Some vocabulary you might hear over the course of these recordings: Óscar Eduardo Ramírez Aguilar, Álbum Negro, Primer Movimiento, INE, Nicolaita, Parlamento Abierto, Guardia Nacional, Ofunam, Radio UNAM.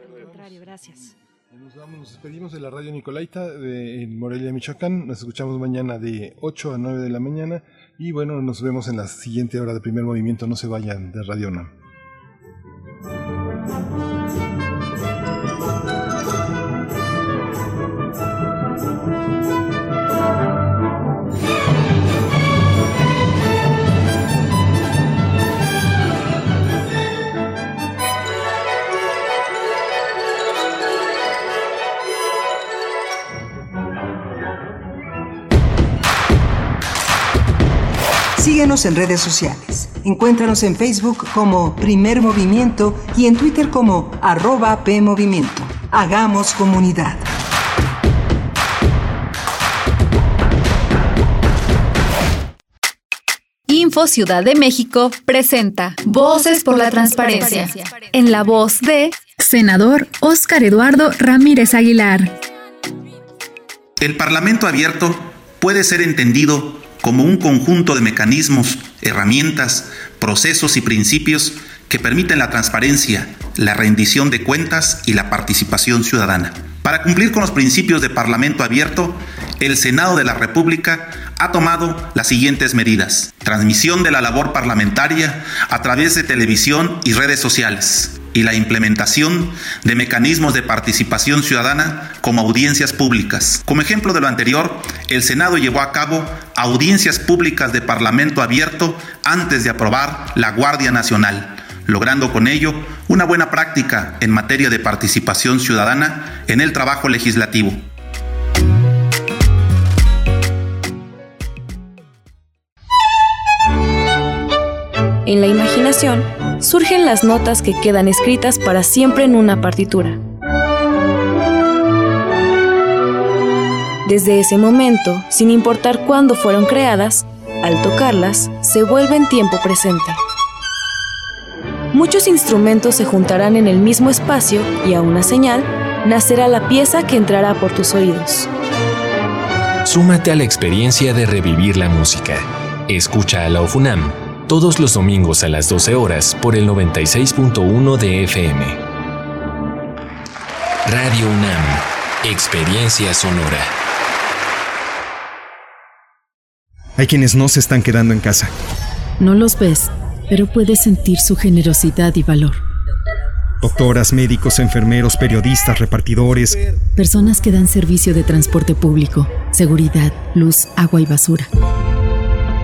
Al contrario, gracias. Nos despedimos de la radio Nicolaita de Morelia, Michoacán. Nos escuchamos mañana de 8 a 9 de la mañana. Y bueno, nos vemos en la siguiente hora de Primer Movimiento. No se vayan de Radio UNAM. Síguenos en redes sociales. Encuéntranos en Facebook como Primer Movimiento y en Twitter como @PMovimiento. Hagamos comunidad. Info Ciudad de México presenta Voces por la Transparencia. En la voz de senador Óscar Eduardo Ramírez Aguilar. El Parlamento Abierto puede ser entendido como un conjunto de mecanismos, herramientas, procesos y principios que permiten la transparencia, la rendición de cuentas y la participación ciudadana. Para cumplir con los principios de Parlamento Abierto, el Senado de la República ha tomado las siguientes medidas: transmisión de la labor parlamentaria a través de televisión y redes sociales, y la implementación de mecanismos de participación ciudadana como audiencias públicas. Como ejemplo de lo anterior, el Senado llevó a cabo audiencias públicas de Parlamento Abierto antes de aprobar la Guardia Nacional, logrando con ello una buena práctica en materia de participación ciudadana en el trabajo legislativo. En la imaginación surgen las notas que quedan escritas para siempre en una partitura. Desde ese momento, sin importar cuándo fueron creadas, al tocarlas, se vuelven tiempo presente. Muchos instrumentos se juntarán en el mismo espacio y a una señal nacerá la pieza que entrará por tus oídos. Súmate a la experiencia de revivir la música. Escucha a la Ofunam todos los domingos a las 12 horas por el 96.1 de FM. Radio UNAM, experiencia sonora. Hay quienes no se están quedando en casa. No los ves, pero puedes sentir su generosidad y valor. Doctoras, médicos, enfermeros, periodistas, repartidores. Personas que dan servicio de transporte público, seguridad, luz, agua y basura.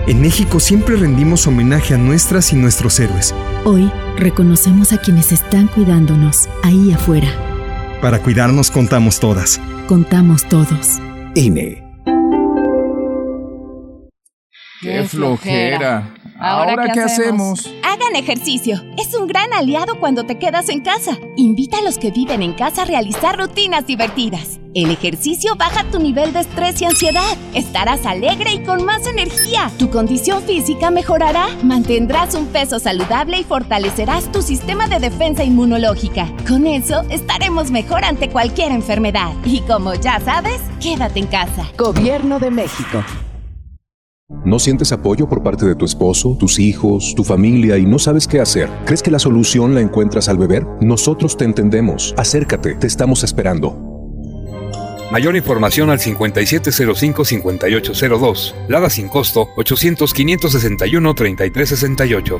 En México siempre rendimos homenaje a nuestras y nuestros héroes. Hoy reconocemos a quienes están cuidándonos ahí afuera. Para cuidarnos contamos todas. Contamos todos. INE. ¡Qué flojera! ¿Ahora qué hacemos? Hagan ejercicio. Es un gran aliado cuando te quedas en casa. Invita a los que viven en casa a realizar rutinas divertidas. El ejercicio baja tu nivel de estrés y ansiedad. Estarás alegre y con más energía. Tu condición física mejorará. Mantendrás un peso saludable y fortalecerás tu sistema de defensa inmunológica. Con eso, estaremos mejor ante cualquier enfermedad. Y como ya sabes, quédate en casa. Gobierno de México. ¿No sientes apoyo por parte de tu esposo, tus hijos, tu familia y no sabes qué hacer? ¿Crees que la solución la encuentras al beber? Nosotros te entendemos. Acércate, te estamos esperando. Mayor información al 5705-5802. Lada sin costo, 800-561-3368.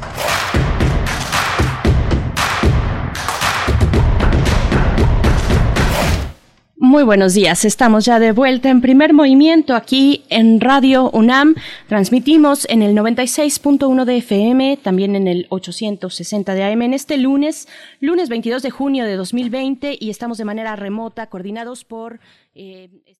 Muy buenos días, estamos ya de vuelta en Primer Movimiento aquí en Radio UNAM. Transmitimos en el 96.1 de FM, también en el 860 de AM en este lunes 22 de junio de 2020 y estamos de manera remota coordinados por...